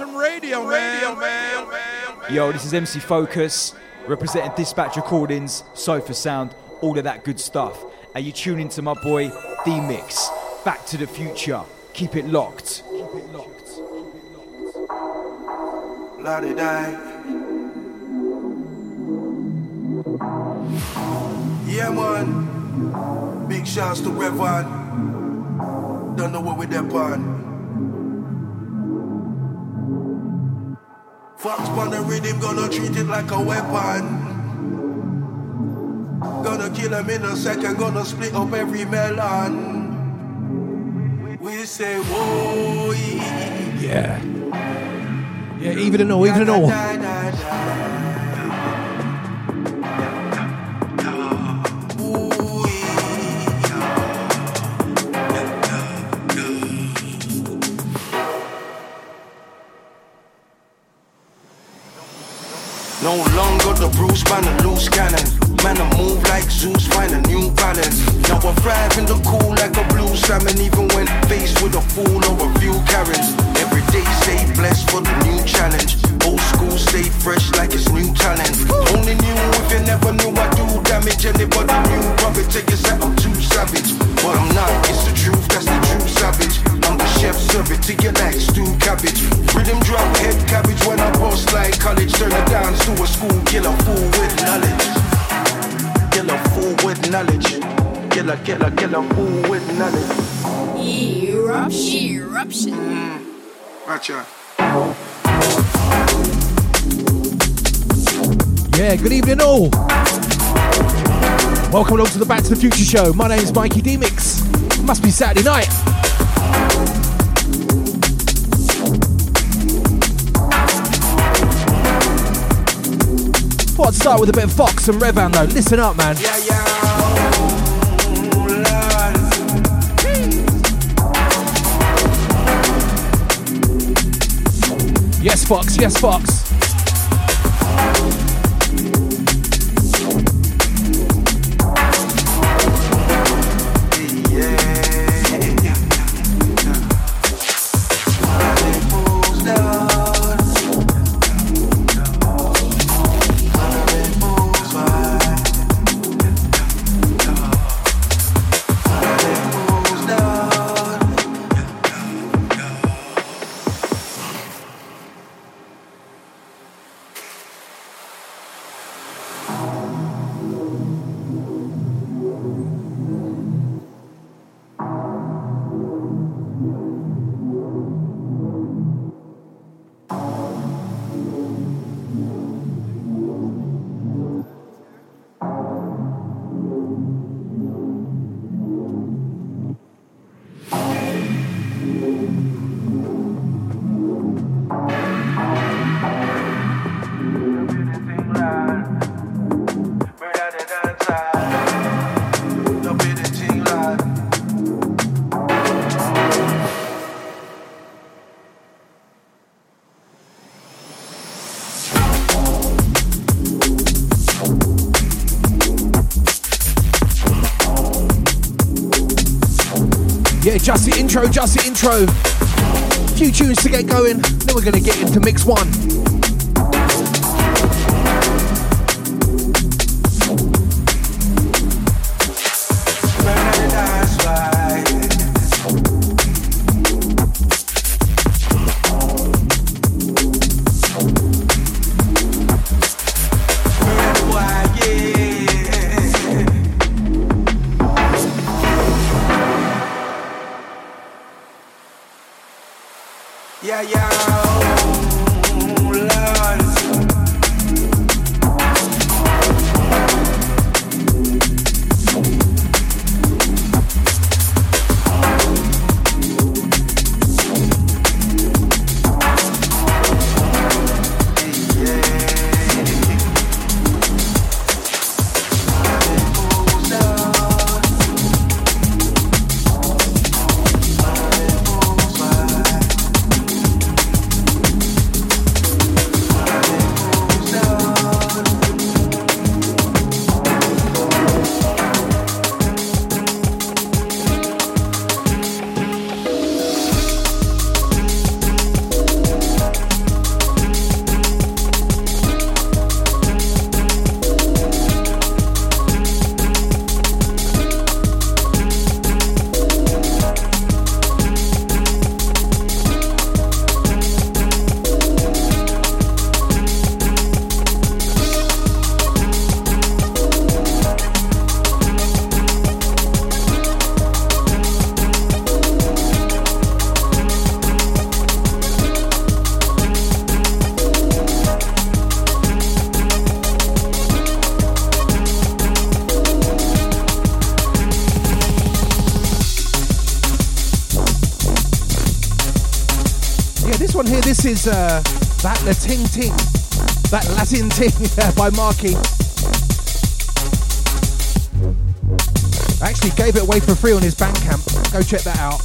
Eruption Radio, man. Yo, this is MC Focus, representing Dispatch Recordings, Sofa Sound, all of that good stuff. And you tune into my boy, D-Mix. Back to the future. Keep it locked. Yeah, man. Big shouts to Wevon. Don't know what we're there on. Fox on the rhythm, gonna treat it like a weapon. Gonna kill him in a second, gonna split up every melon. We say, whoa, yeah. Yeah, even an all. No longer the bruise, man, a loose cannon. Man, I move like Zeus, find a new balance. Now I thrive in the cool like a blue salmon, even when faced with a fool or a few carrots. Every day stay blessed for the new challenge. Old school stay fresh like it's new talent. Only knew if you never knew I do damage. Anybody knew probably take us out, I'm too savage. But I'm not, it's the truth, that's the true savage. I'm the chef, serve it to your like stew cabbage. Rhythm drop, head cabbage when I bust like college. Turn a dance to a school, kill a fool with knowledge. Kill a fool with knowledge. Kill a fool with knowledge. Eruption. Gotcha. Yeah, good evening all. Welcome along to the Back to the Future show. My name is Mikey D-Mix. Must be Saturday night. Thought I'd start with a bit of Fox and Revan though. Listen up, man. Yes, Fox. Yes, Fox. Just the intro. Few tunes to get going, then we're going to get into mix one. This is that Latin Ting by Marky. I actually gave it away for free on his Bandcamp. Go check that out.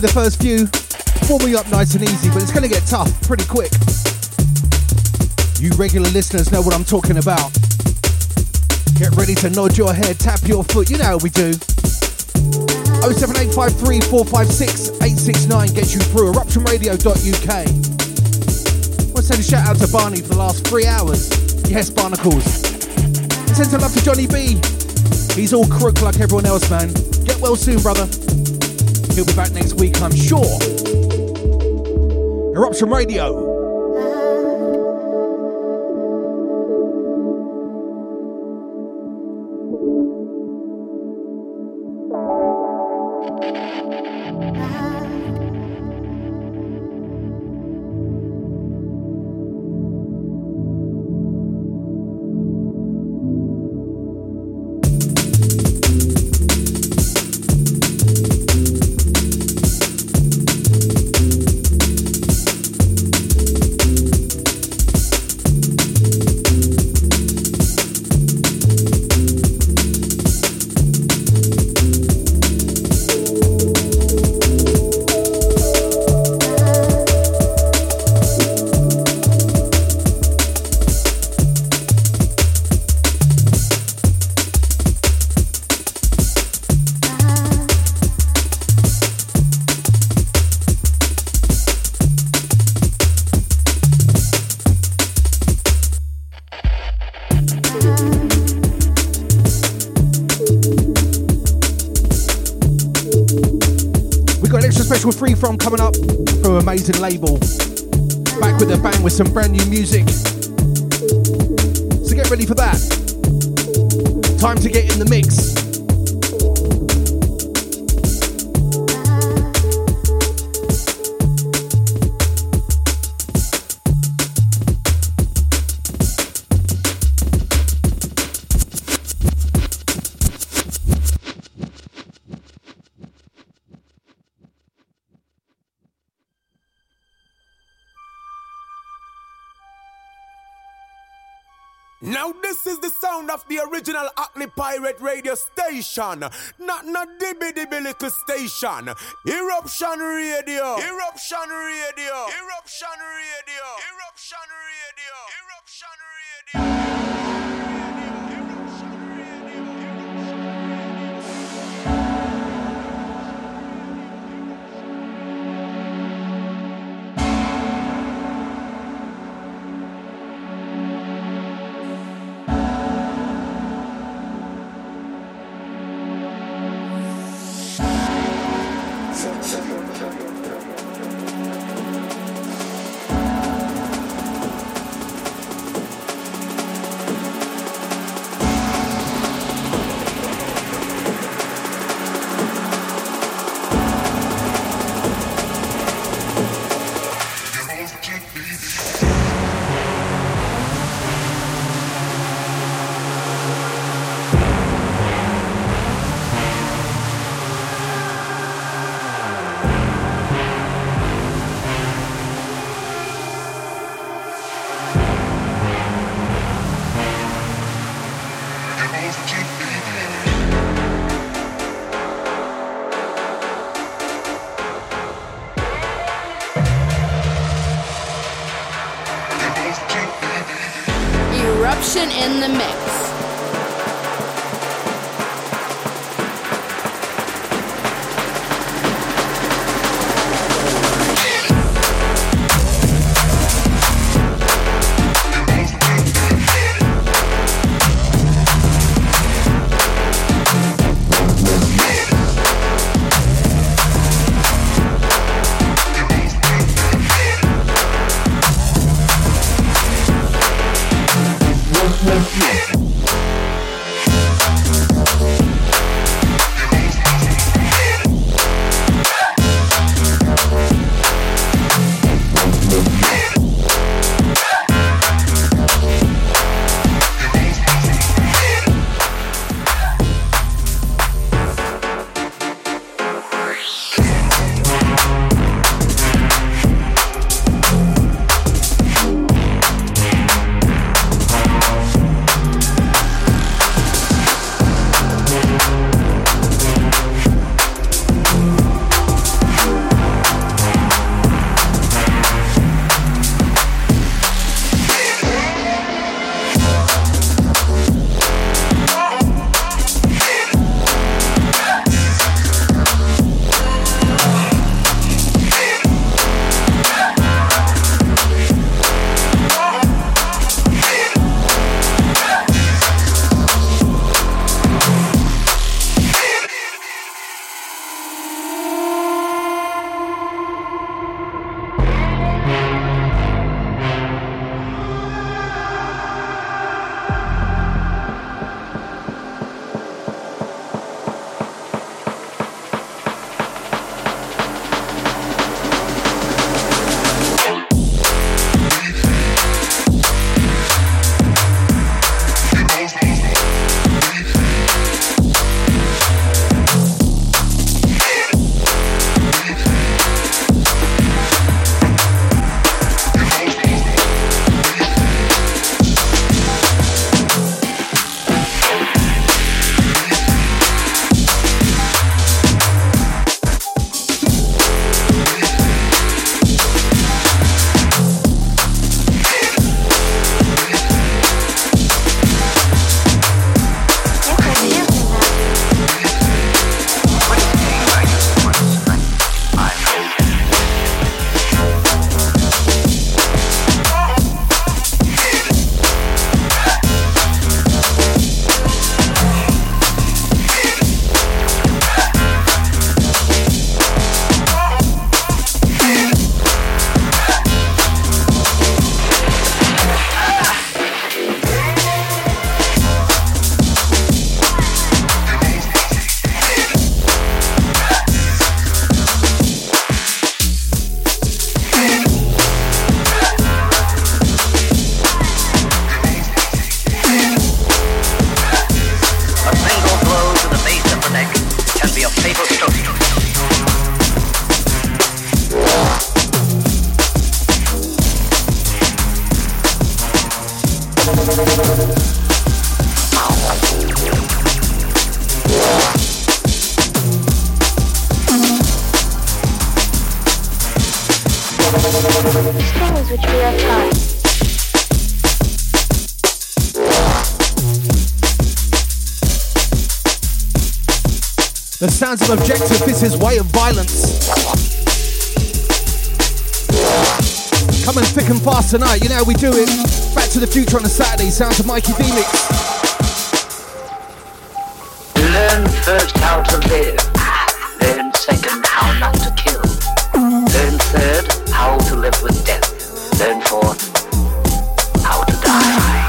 The first few warming up nice and easy, but it's going to get tough pretty quick. You regular listeners know what I'm talking about. Get ready to nod your head, tap your foot, you know how we do. 07853 456 869 gets you through eruptionradio.uk. I want to send a shout out to Barney for the last 3 hours. Yes, Barnacles. And send some love to Johnny B. He's all crook like everyone else, man. Get well soon, brother. He'll be back next week, I'm sure. Eruption Radio. Free from coming up from an amazing label. Back with a bang with some brand new music. So get ready for that. Time to get in the mix. Now this is the sound of the original Hackney Pirate radio station, not no dibby little station. Eruption Radio, Eruption Radio, Eruption Radio, Eruption Radio, Eruption Radio. In the mix. Things which we are taught. The sounds of objective is his way of violence. Coming thick and fast tonight, you know how we do it. Back to the future on a Saturday, sounds of Mikey D-Mix. Learn first how to live, learn second how not to kill, learn third how to live with death, learn fourth how to die.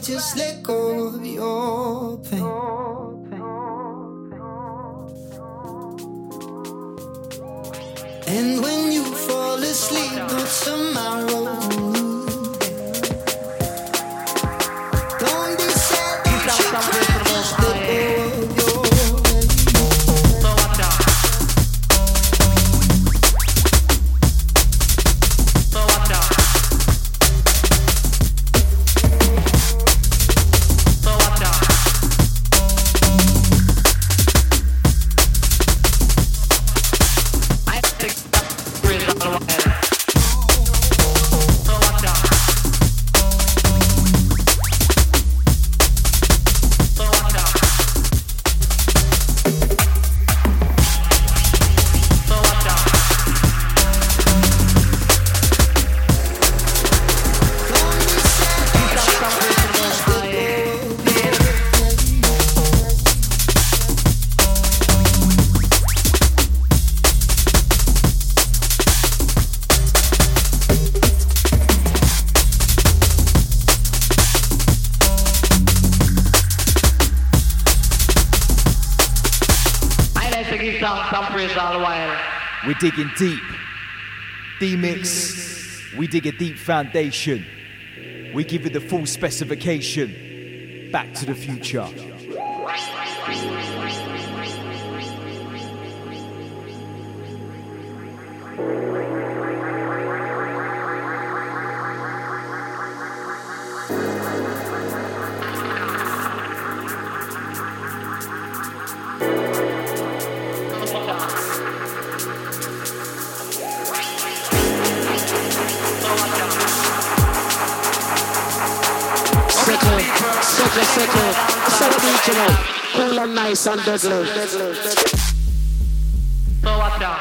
Just let go of your pain. And when you fall asleep, don't tomorrow. Don't be sad that you cry. Just let go of your pain. We're digging deep. D-Mix. We dig a deep foundation. We give it the full specification. Back to the future. to settle, so regional, all on nice and deadly. So what's up?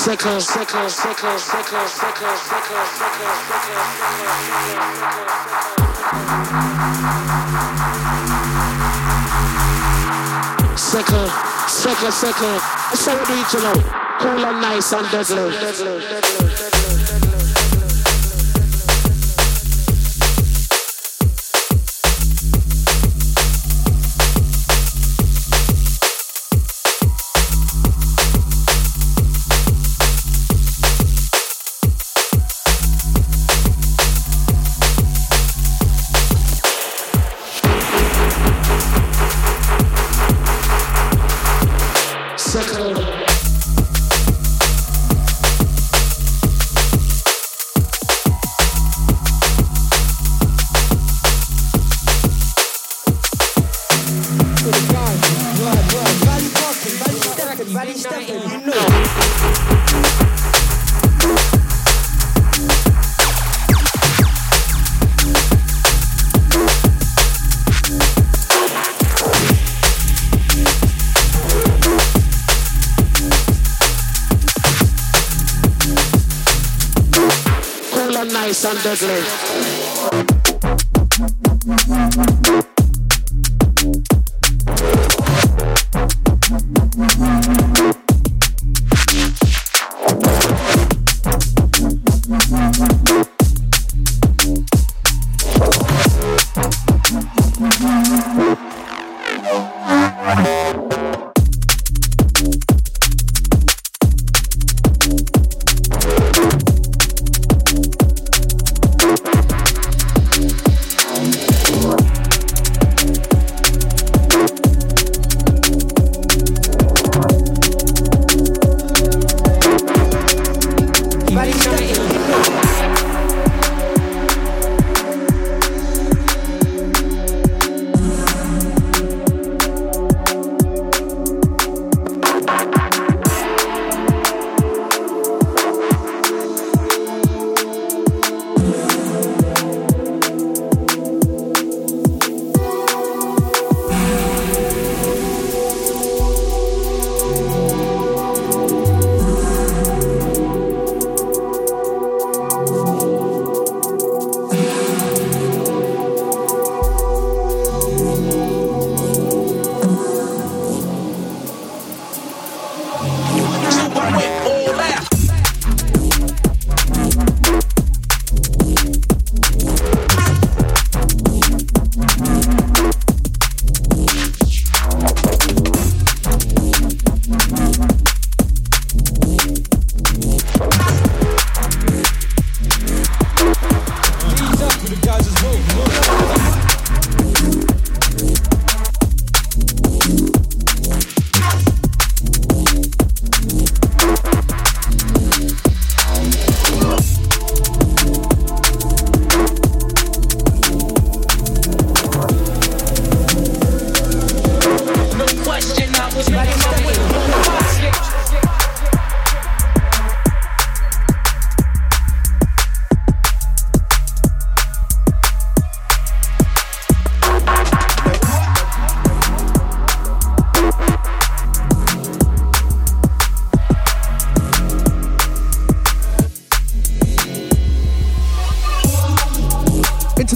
Sickle, it's so regional, cool and nice and deadly.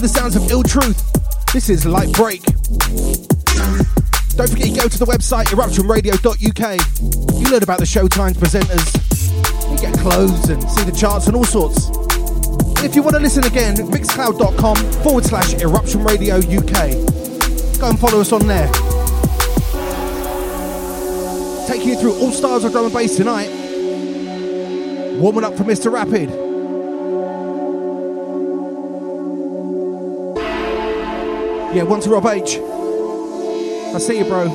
the sounds of Ill Truth. This is Light Break. Don't forget you go to the website eruptionradio.uk. You learn about the showtimes, presenters, you get clothes and see the charts and all sorts. And if you want to listen again, mixcloud.com/eruptionradio UK. Go and follow us on there. Taking you through all styles of drum and bass tonight. Warming up for Mr. Rapid. Yeah, one to Rob H. I see you, bro.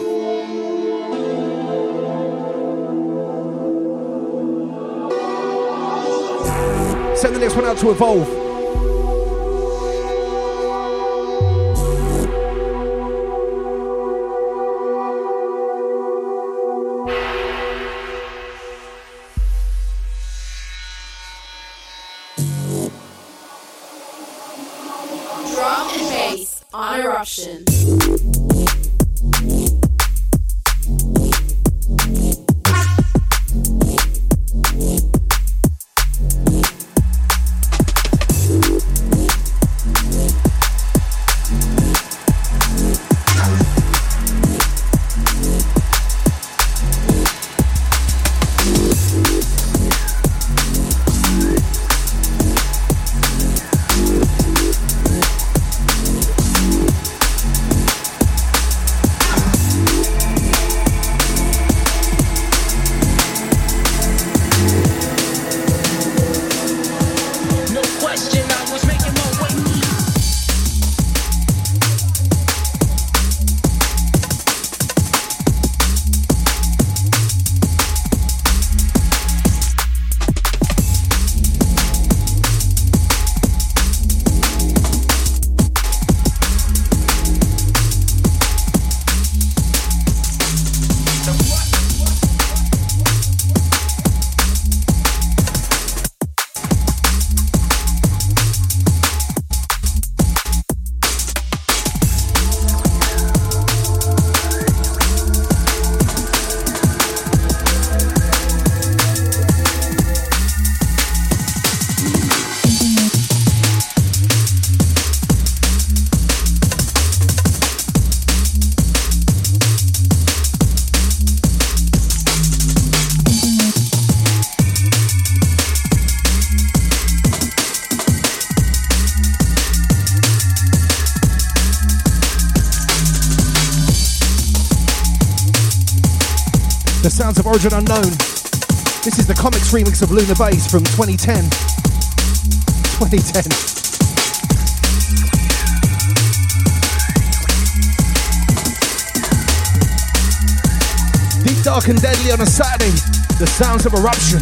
Send the next one out to Evolve. Eruption. Sounds of Origin Unknown. This is the Comics remix of Lunar Base from 2010. Deep, dark and deadly on a Saturday. The sounds of Eruption.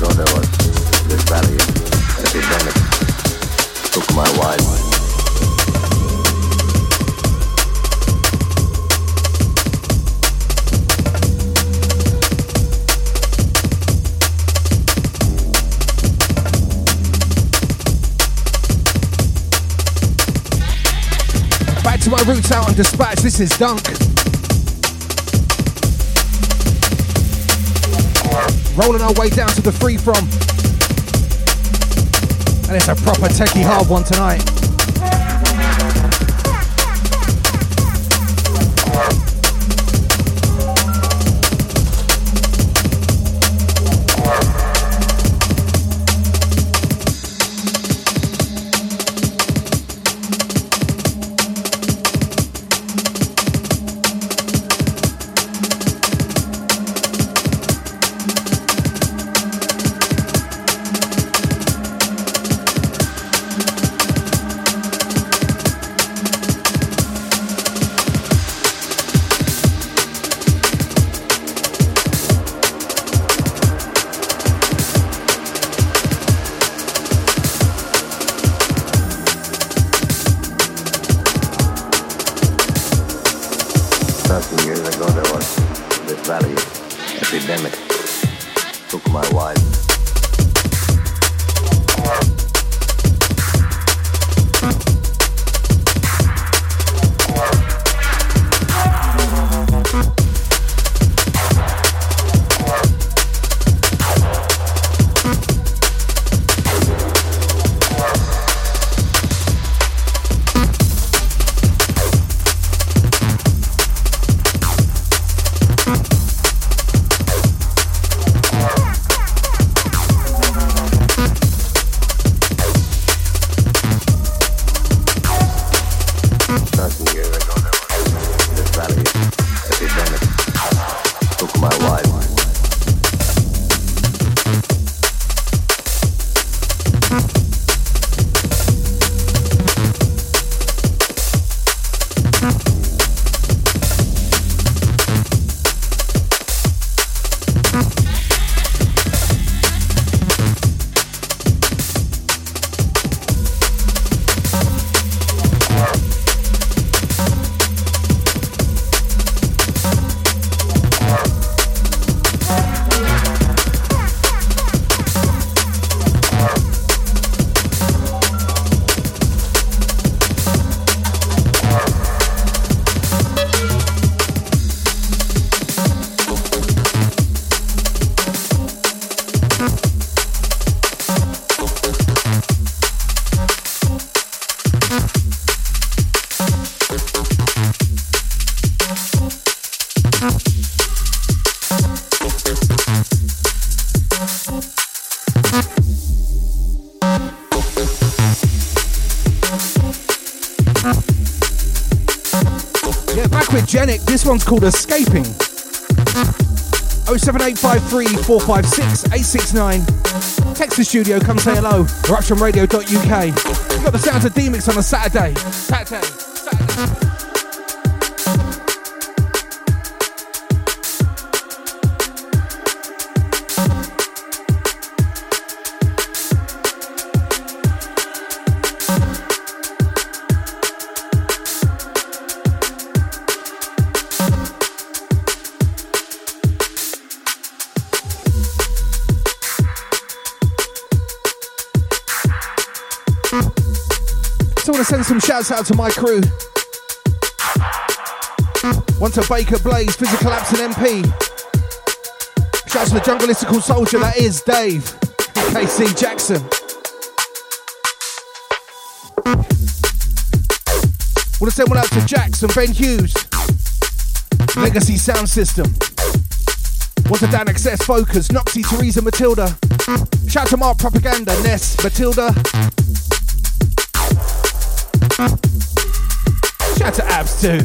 ago there was this valley, an epidemic took my wife. Back to my roots out on Dispatch, this is Dunk. Rolling our way down to the free from. And it's a proper techie hard one tonight. This one's called Escaping. 07853 456 869. Text the studio, come say hello. eruptionradio.uk. You've got the sounds of D-Mix on a Saturday. Send some shouts out to my crew. One to Baker Blaze, Physical Laps and MP. Shouts to the jungleistical soldier that is Dave, KC Jackson. Want to send one out to Jackson, Ben Hughes, Legacy Sound System. One to DMX, Focus, Noxy, Teresa, Matilda. Shout to Mark Propaganda, Ness, Matilda. Shout to Abs too.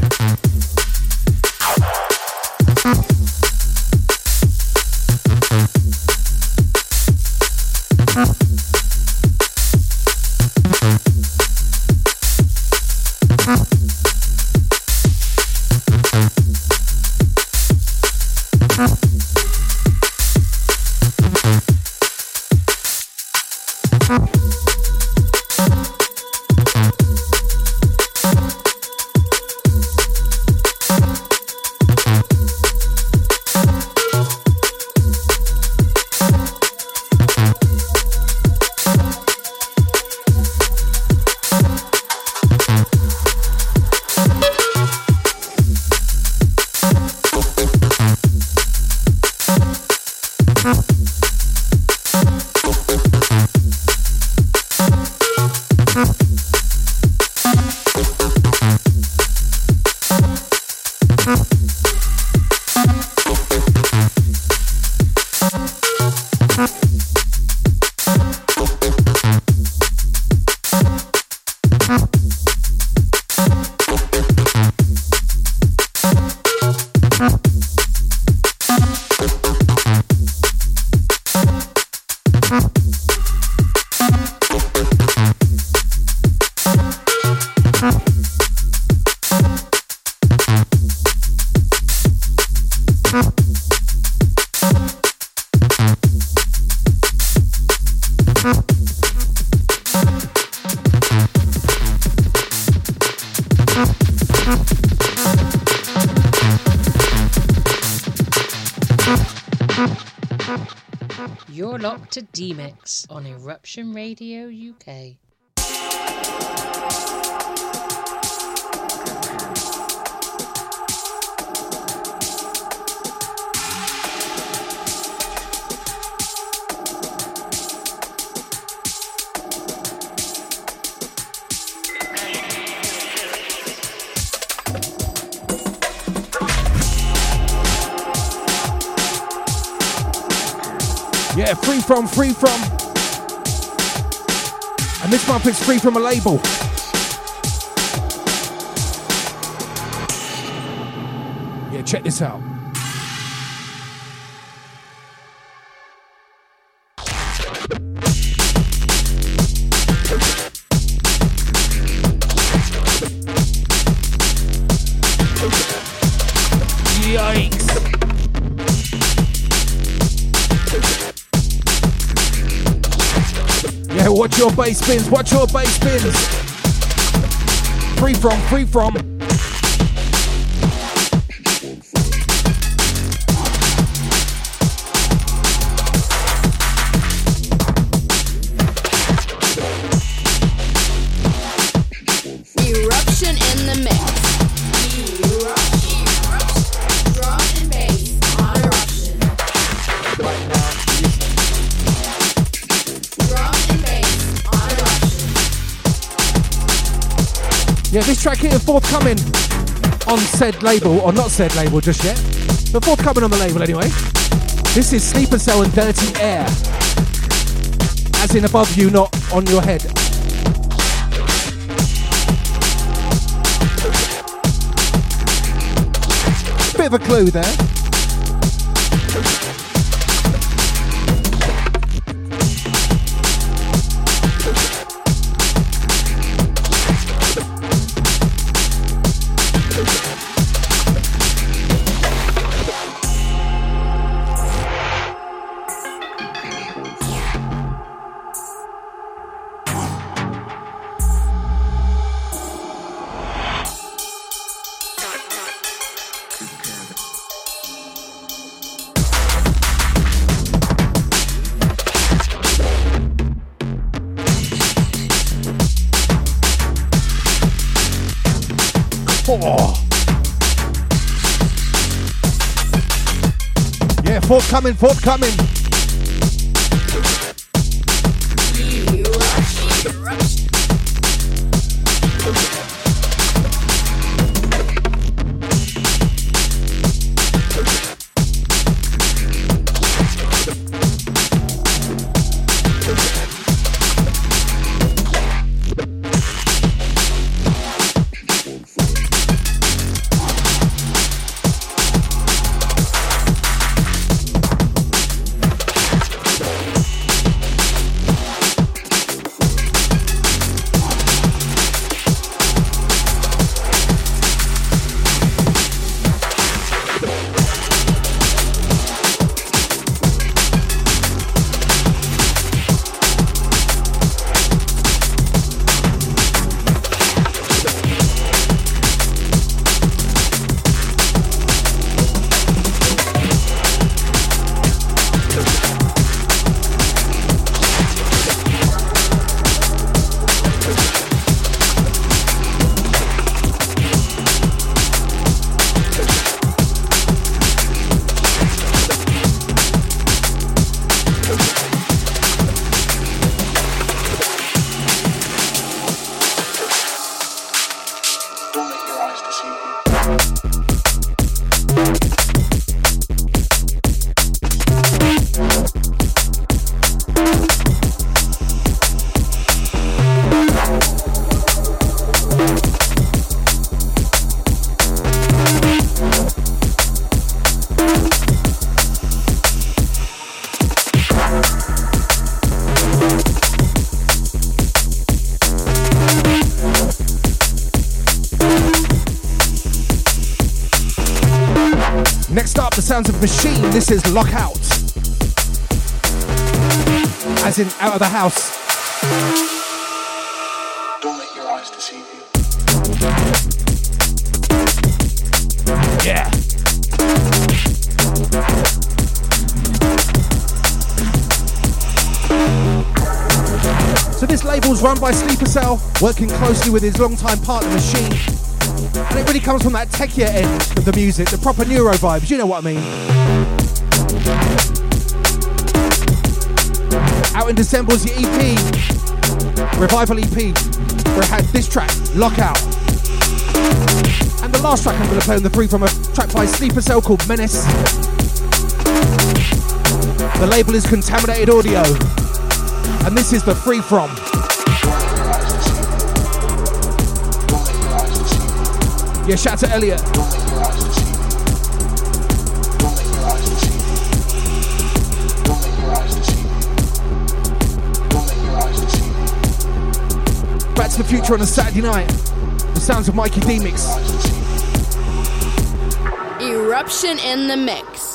You're locked to D-Mix on Eruption Radio UK. Yeah, free from. And this month it's free from a label. Yeah, check this out. Watch your bass spins, watch your bass spins. Free from. Eruption in the mix. Yeah, this track here is forthcoming on said label, or not said label just yet, but forthcoming on the label anyway. This is Sleeper Cell and Dirty Air, as in above you, not on your head. Bit of a clue there. Forthcoming. Sounds of Machine. This is Lockout, as in out of the house. Don't let your eyes deceive you. Yeah. So this label's run by Sleeper Cell, working closely with his longtime partner Machine. And it really comes from that techier end of the music, the proper neuro vibes, you know what I mean. Out in December was the EP, Revival EP, where it had this track, Lockout. And the last track I'm going to play on the free from a track by Sleeper Cell called Menace. The label is Contaminated Audio. And this is the free from. Yeah, shout out to Elliot. Back to the future on a Saturday night. The sounds of Mikey D-Mix. Eruption in the mix.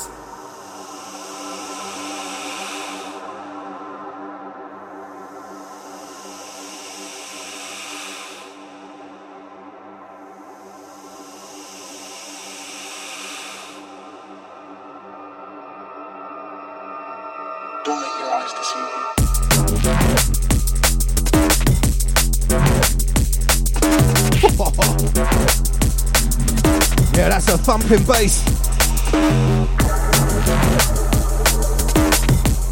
Thumping bass.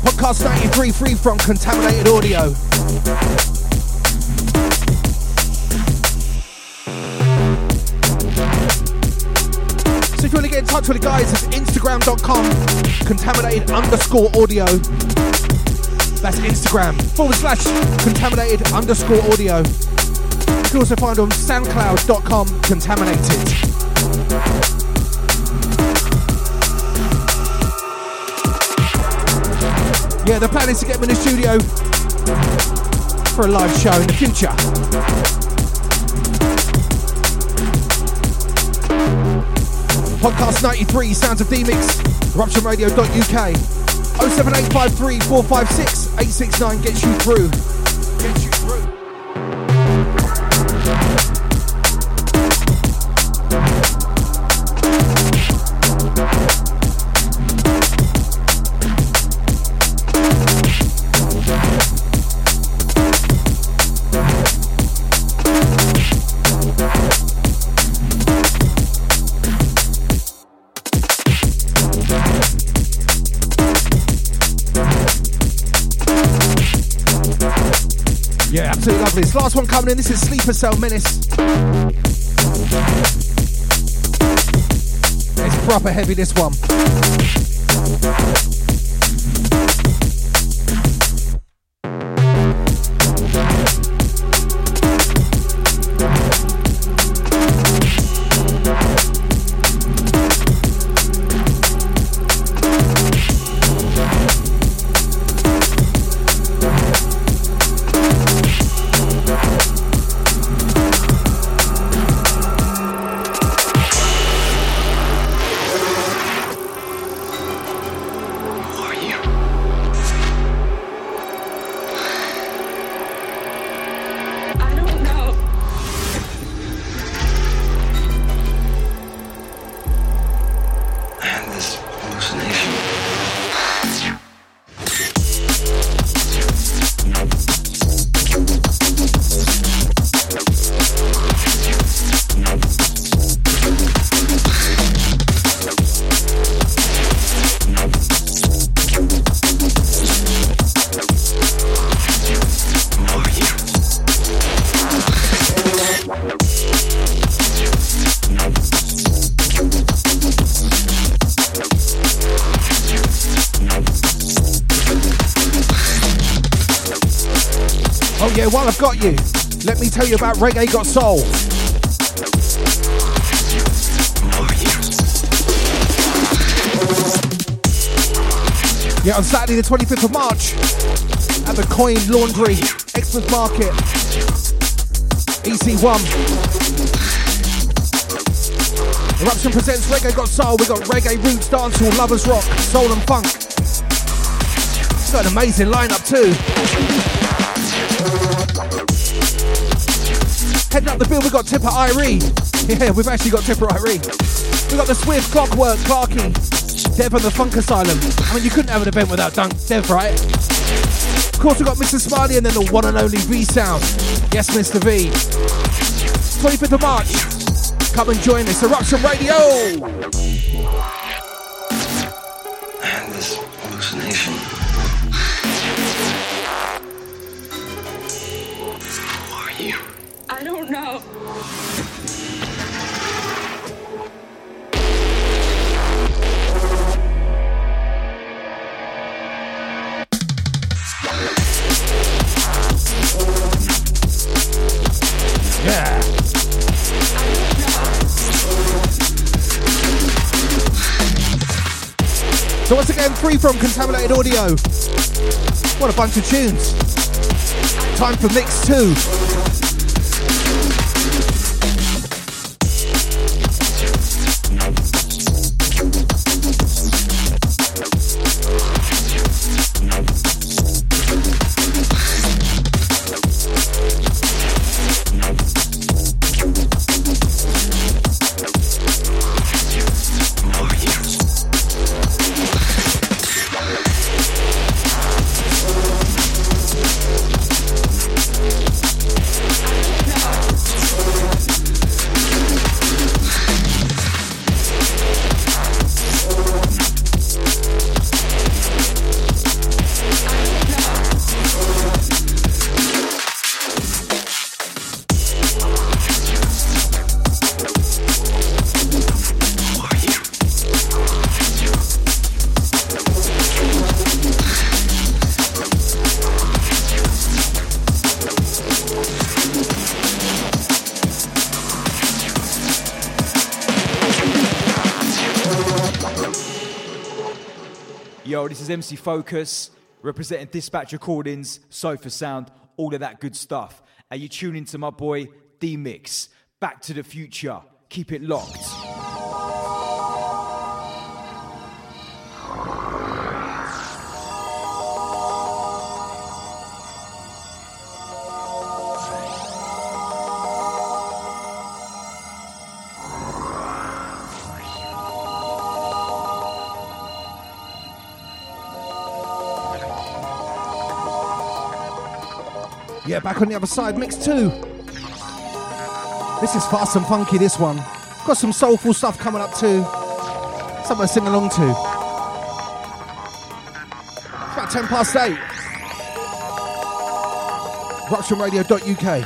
Podcast 93 free from Contaminated Audio. So if you want to get in touch with the guys, it's Instagram.com Contaminated_audio. That's Instagram.com/Contaminated_audio. You can also find on SoundCloud.com Contaminated. Yeah, the plan is to get them in the studio for a live show in the future. Podcast 93, Sounds of D-Mix, eruptionradio.uk. 07853 456 869 gets you through. Gets you through. Absolutely lovely. This last one coming in, this is Sleeper Cell Menace. It's proper heavy, this one. Yeah, while I've got you, let me tell you about Reggae Got Soul. Yeah, on Saturday the 25th of March at the Coin Laundry Experts Market, EC1. Eruption presents Reggae Got Soul. We got reggae, roots, dancehall, lovers rock, soul and funk. It's got an amazing lineup too. Heading up the bill, we've got Tippa Irie. Yeah, we've actually got Tippa Irie. We've got the Swift, Clockwork, Clarky, Dev and the Funk Asylum. I mean, you couldn't have an event without Dev, right? Of course, we've got Mr. Smiley and then the one and only V-Sound. Yes, Mr. V. 25th of March. Come and join us. Eruption Radio. And this hallucination. I don't know. Yeah. So once again, free from Contaminated Audio. What a bunch of tunes. Time for Mix 2. This is MC Focus, representing Dispatch Recordings, Sofa Sound, all of that good stuff. And you're tuning to my boy, D-Mix. Back to the future. Keep it locked. Yeah, back on the other side, Mix 2. This is fast and funky, this one. Got some soulful stuff coming up too. Something to sing along to. It's about 10 past 8. eruptionradio.uk.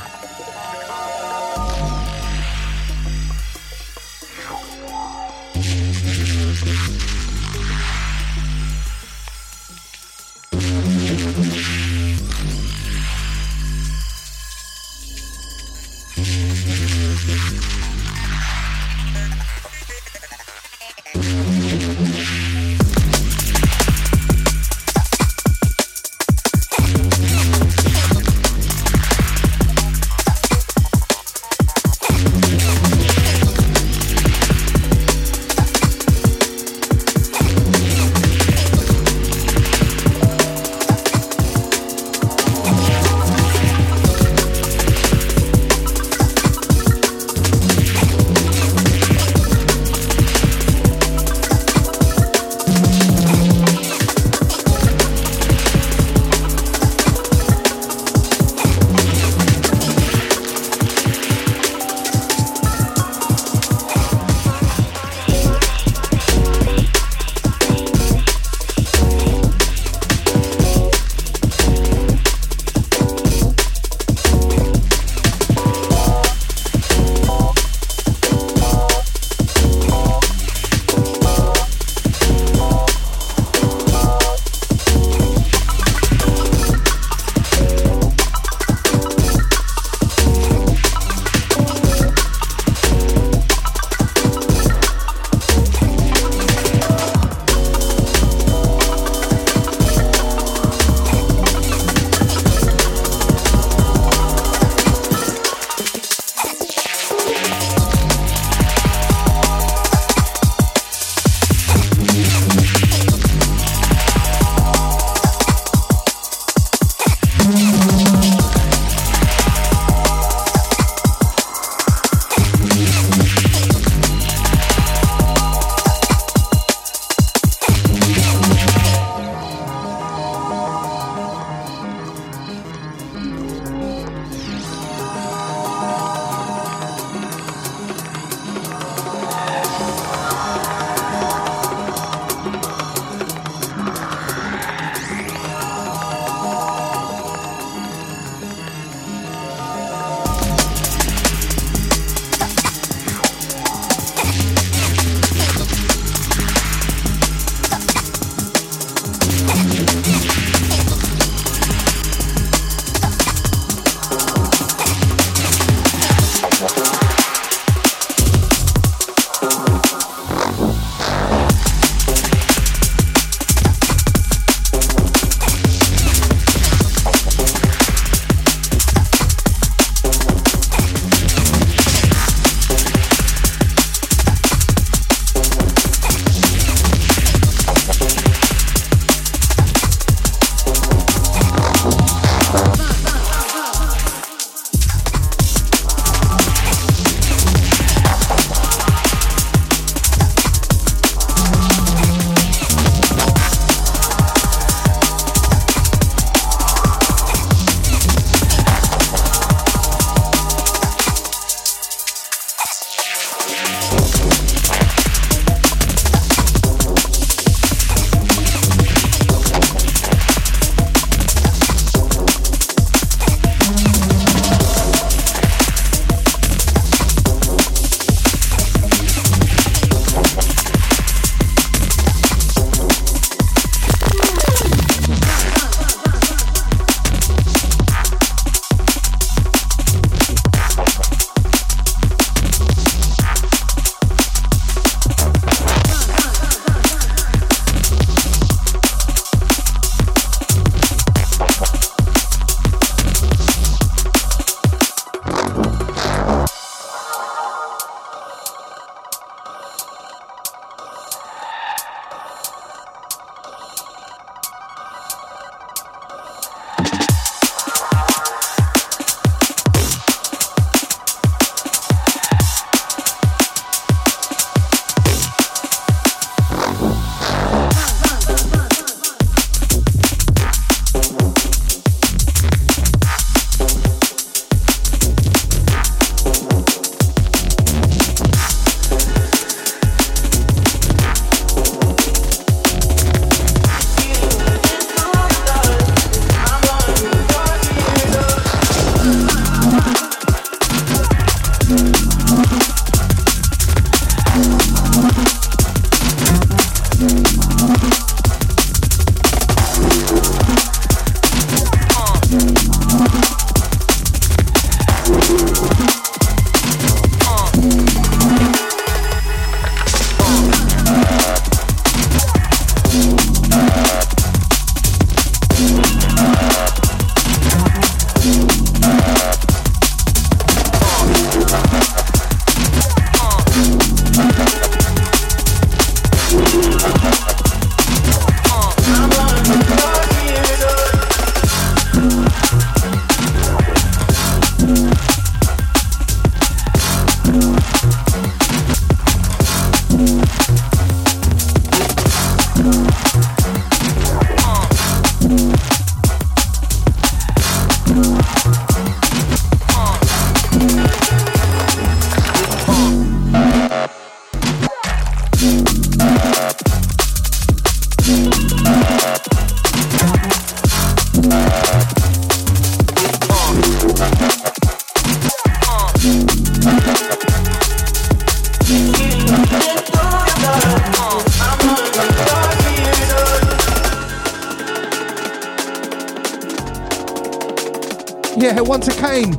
Yeah, once it came.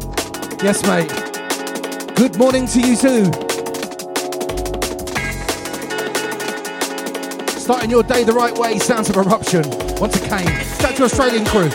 Yes, mate. Good morning to you too. Starting your day the right way, sounds of Eruption. Once it came. That's your Australian crew.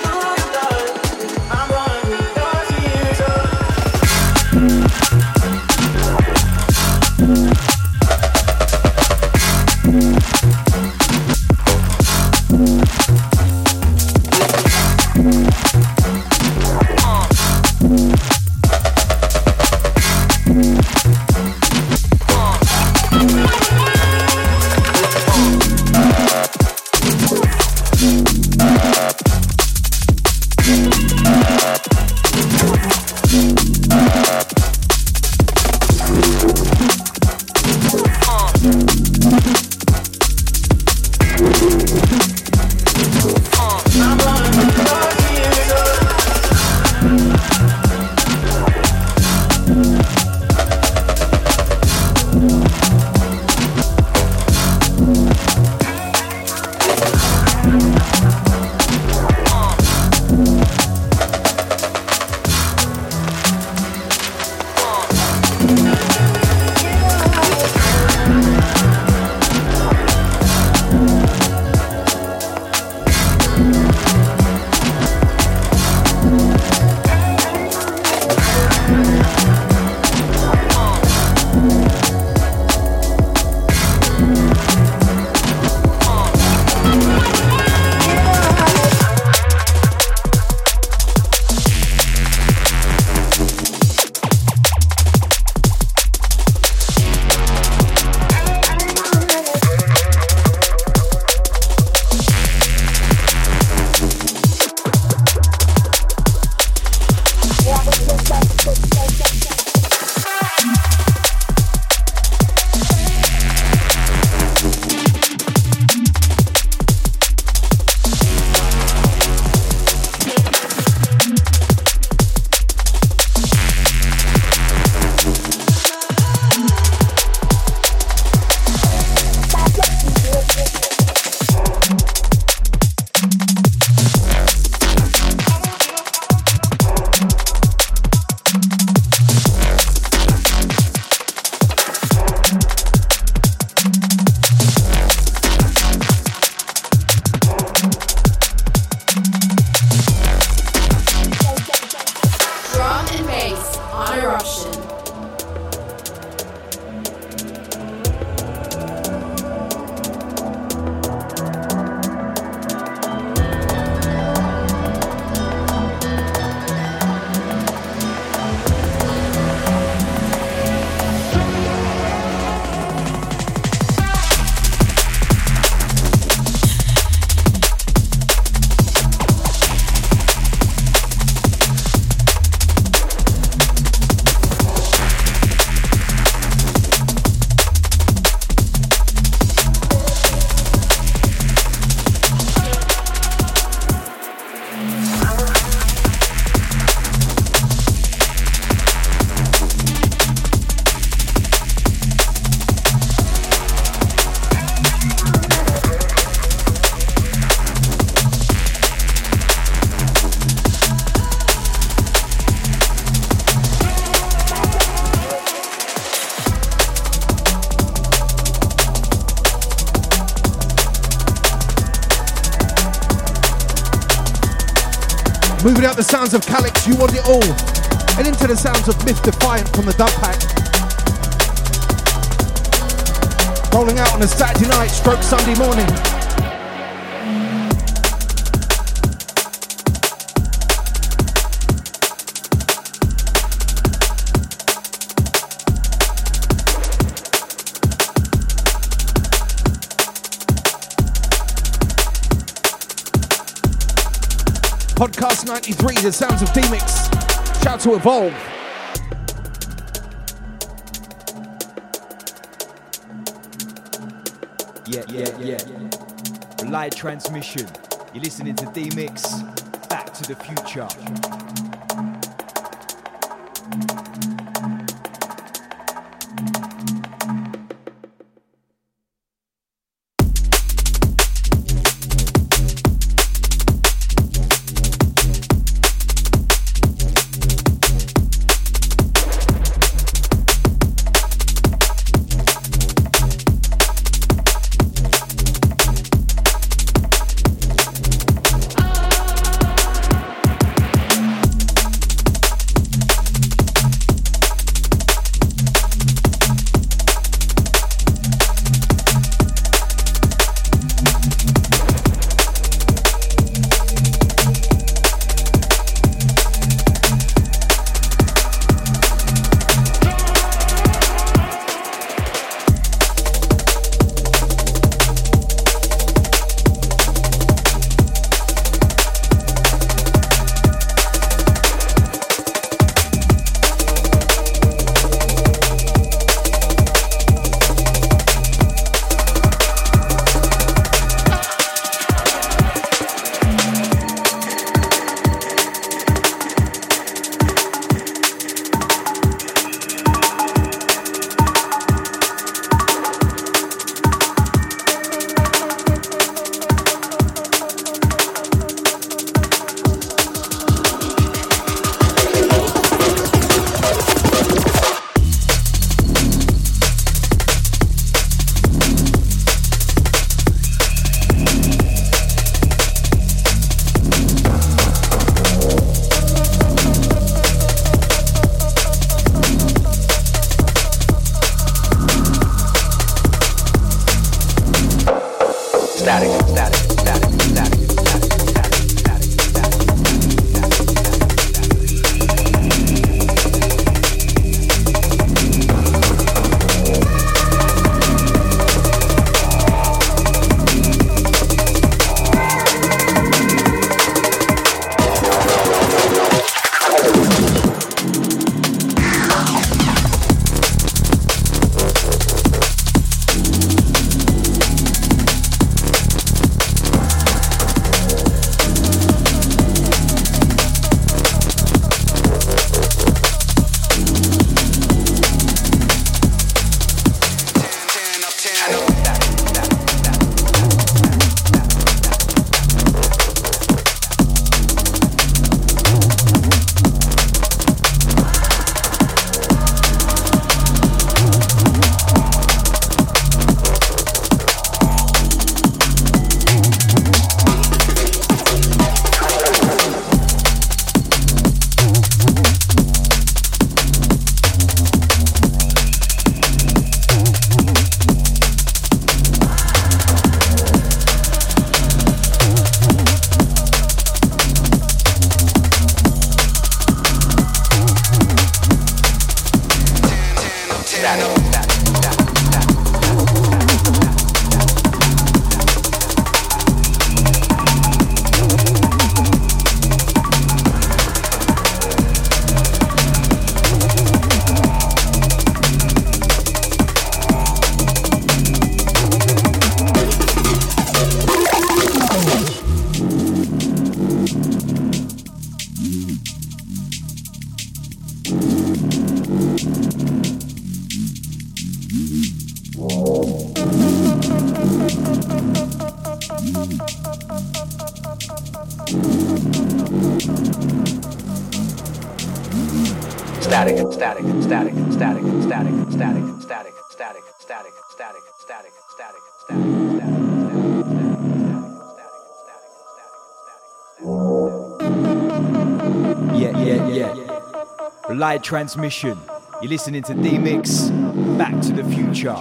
Moving out the sounds of Calix, You Want It All, and into the sounds of Myth Defiant from the Dub Pack. Rolling out on a Saturday night, stroke Sunday morning. Podcast 93, the sounds of D-Mix. Shout to Evolve. Yeah. Live transmission. You're listening to D-Mix. Back to the future. Live transmission. You're listening to D-Mix, Back to the Future.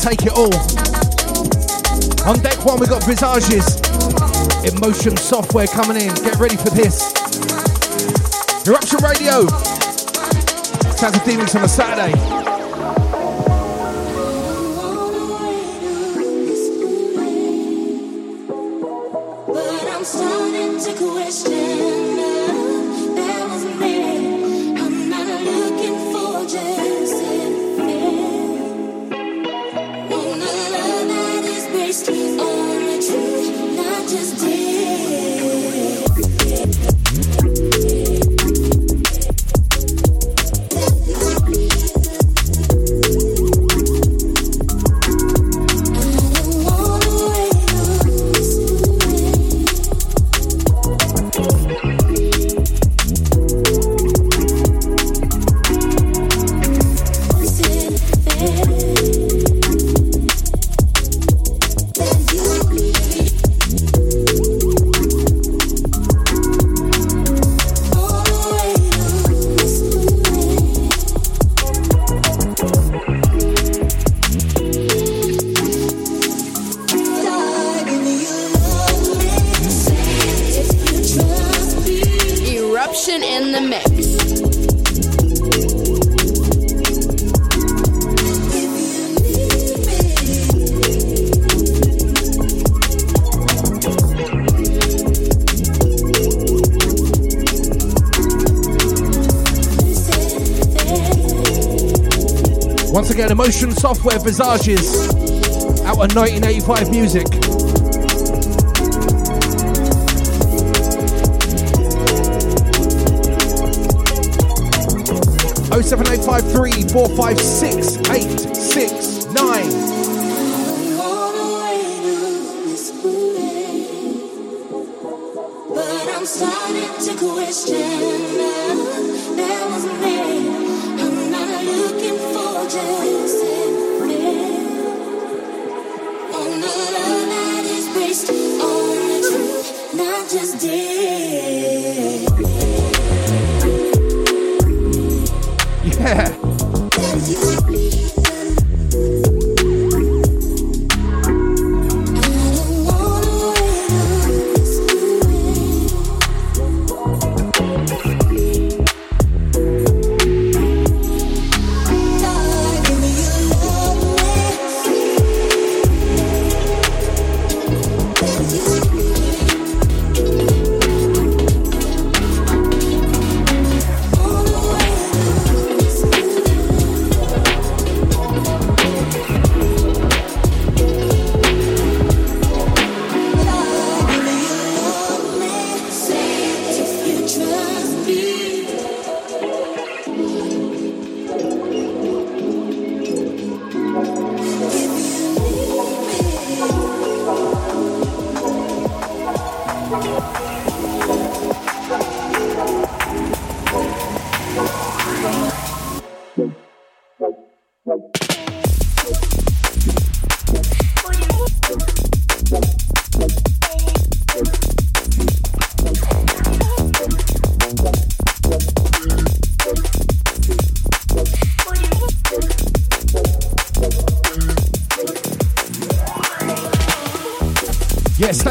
Take it all. On deck one, we got Visages, Emotion Software coming in. Get ready for this. Eruption Radio. Sounds of D-Mix on a Saturday. Wevon in the mix. Once again, Emotion Software, Visages, out on 1985 Music. Oh 07853 456 869.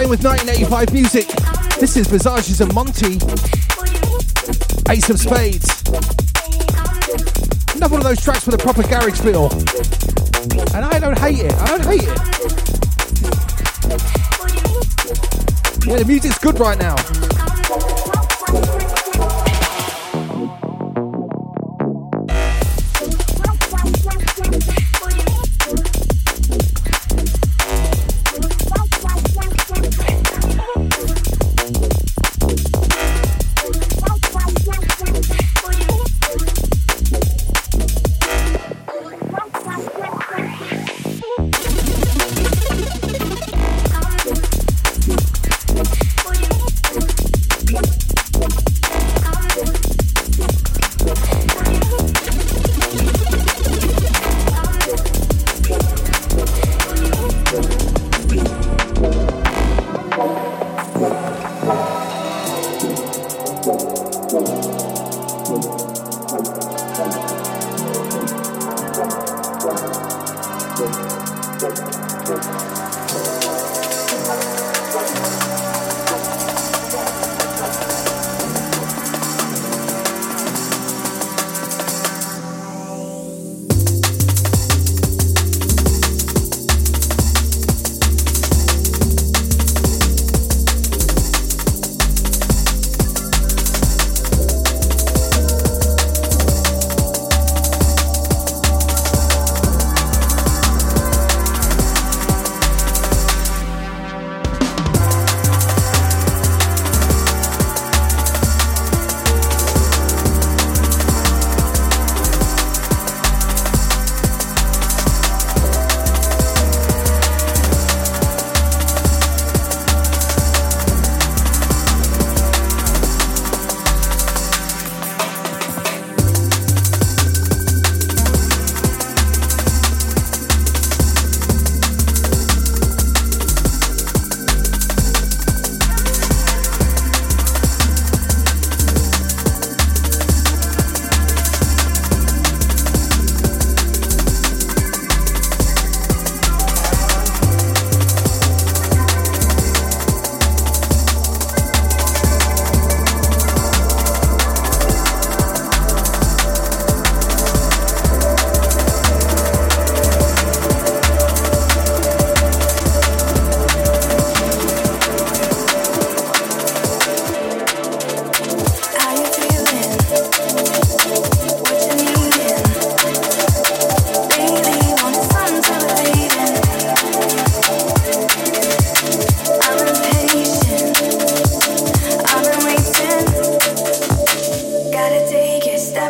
With 1985 Music. This is Visages and Monty. Ace of Spades. Another one of those tracks with a proper garage feel. And I don't hate it. Yeah, the music's good right now.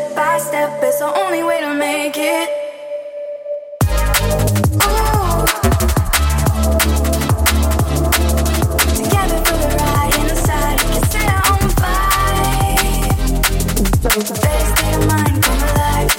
step by step, it's the only way to make it. Together for the ride in the side, we can set our own fire. The best day of mine come alive.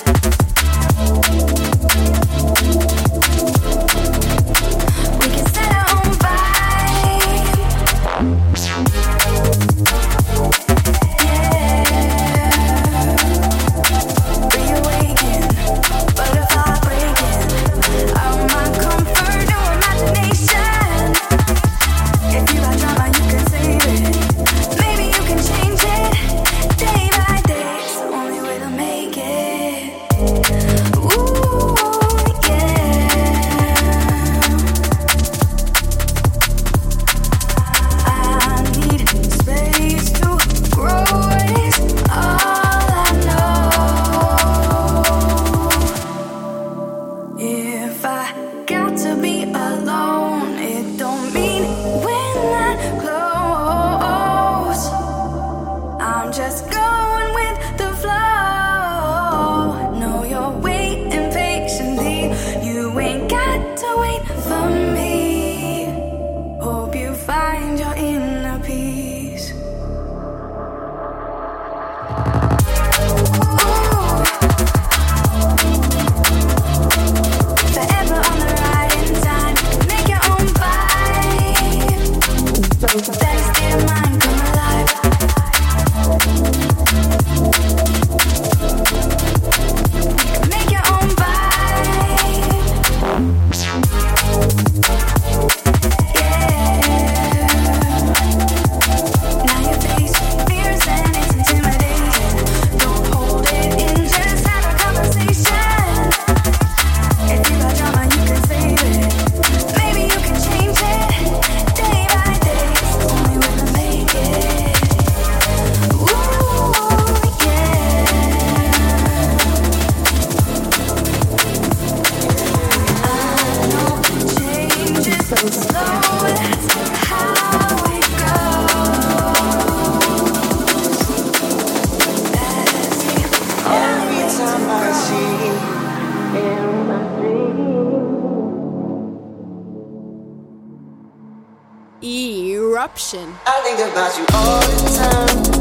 Eruption. I think about you all the time.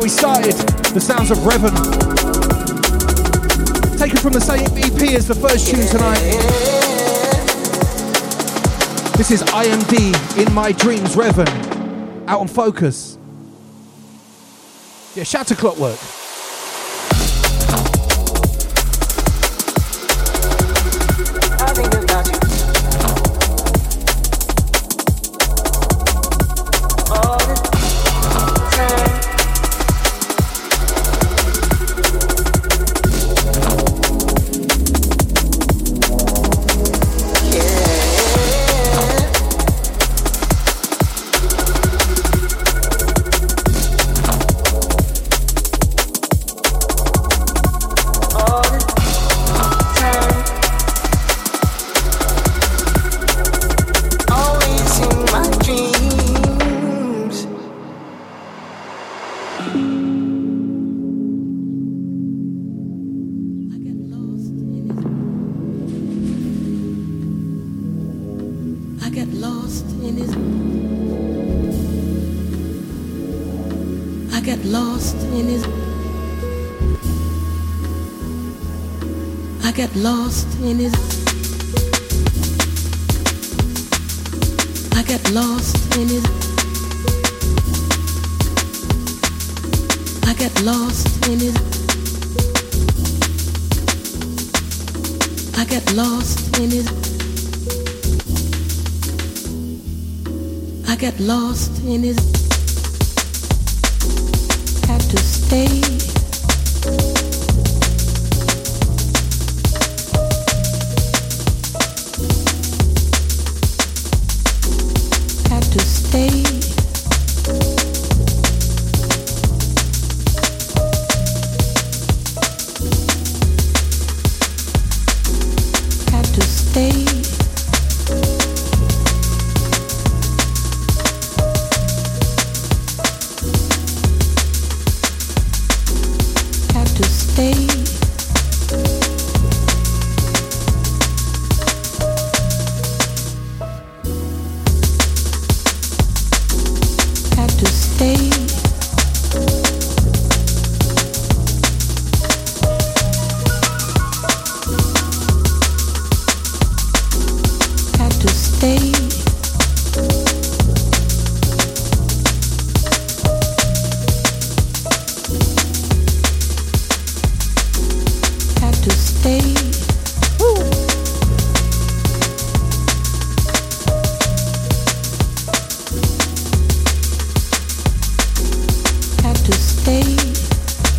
We started the sounds of Wevon, taken from the same EP as the first tune tonight. This is IMD, In My Dreams, Wevon, out on Focus. Yeah, shout to Clockwork. I get lost in his I get lost in his. I get lost in his. Had to stay. Had to stay.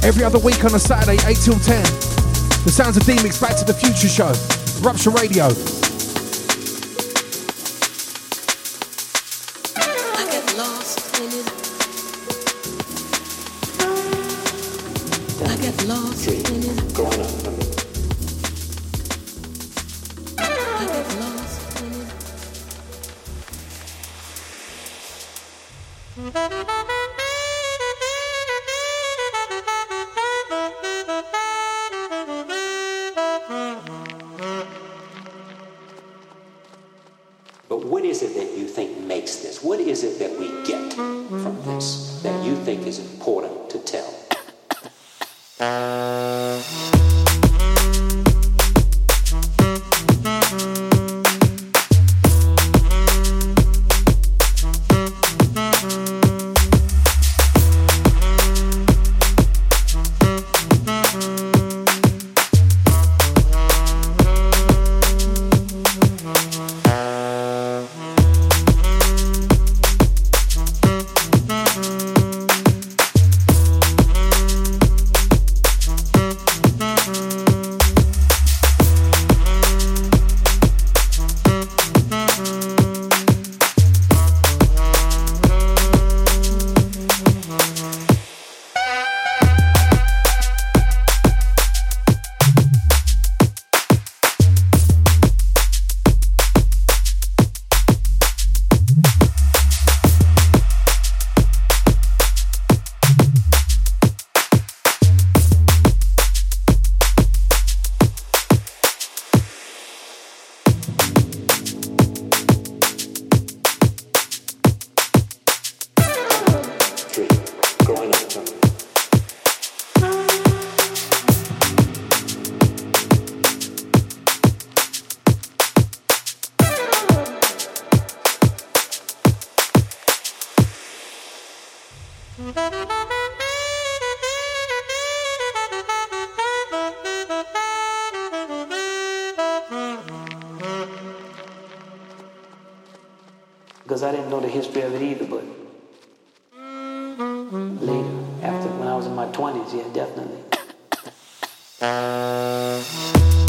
Every other week on a Saturday, 8 till 10. The sounds of D-Mix Back to the Future show. Eruption Radio. I get lost in it. I get lost in it. Going on. I get lost in it. What is it that we get from this that you think is important to tell? I didn't know the history of it either, but later, after when I was in my 20s, yeah, definitely.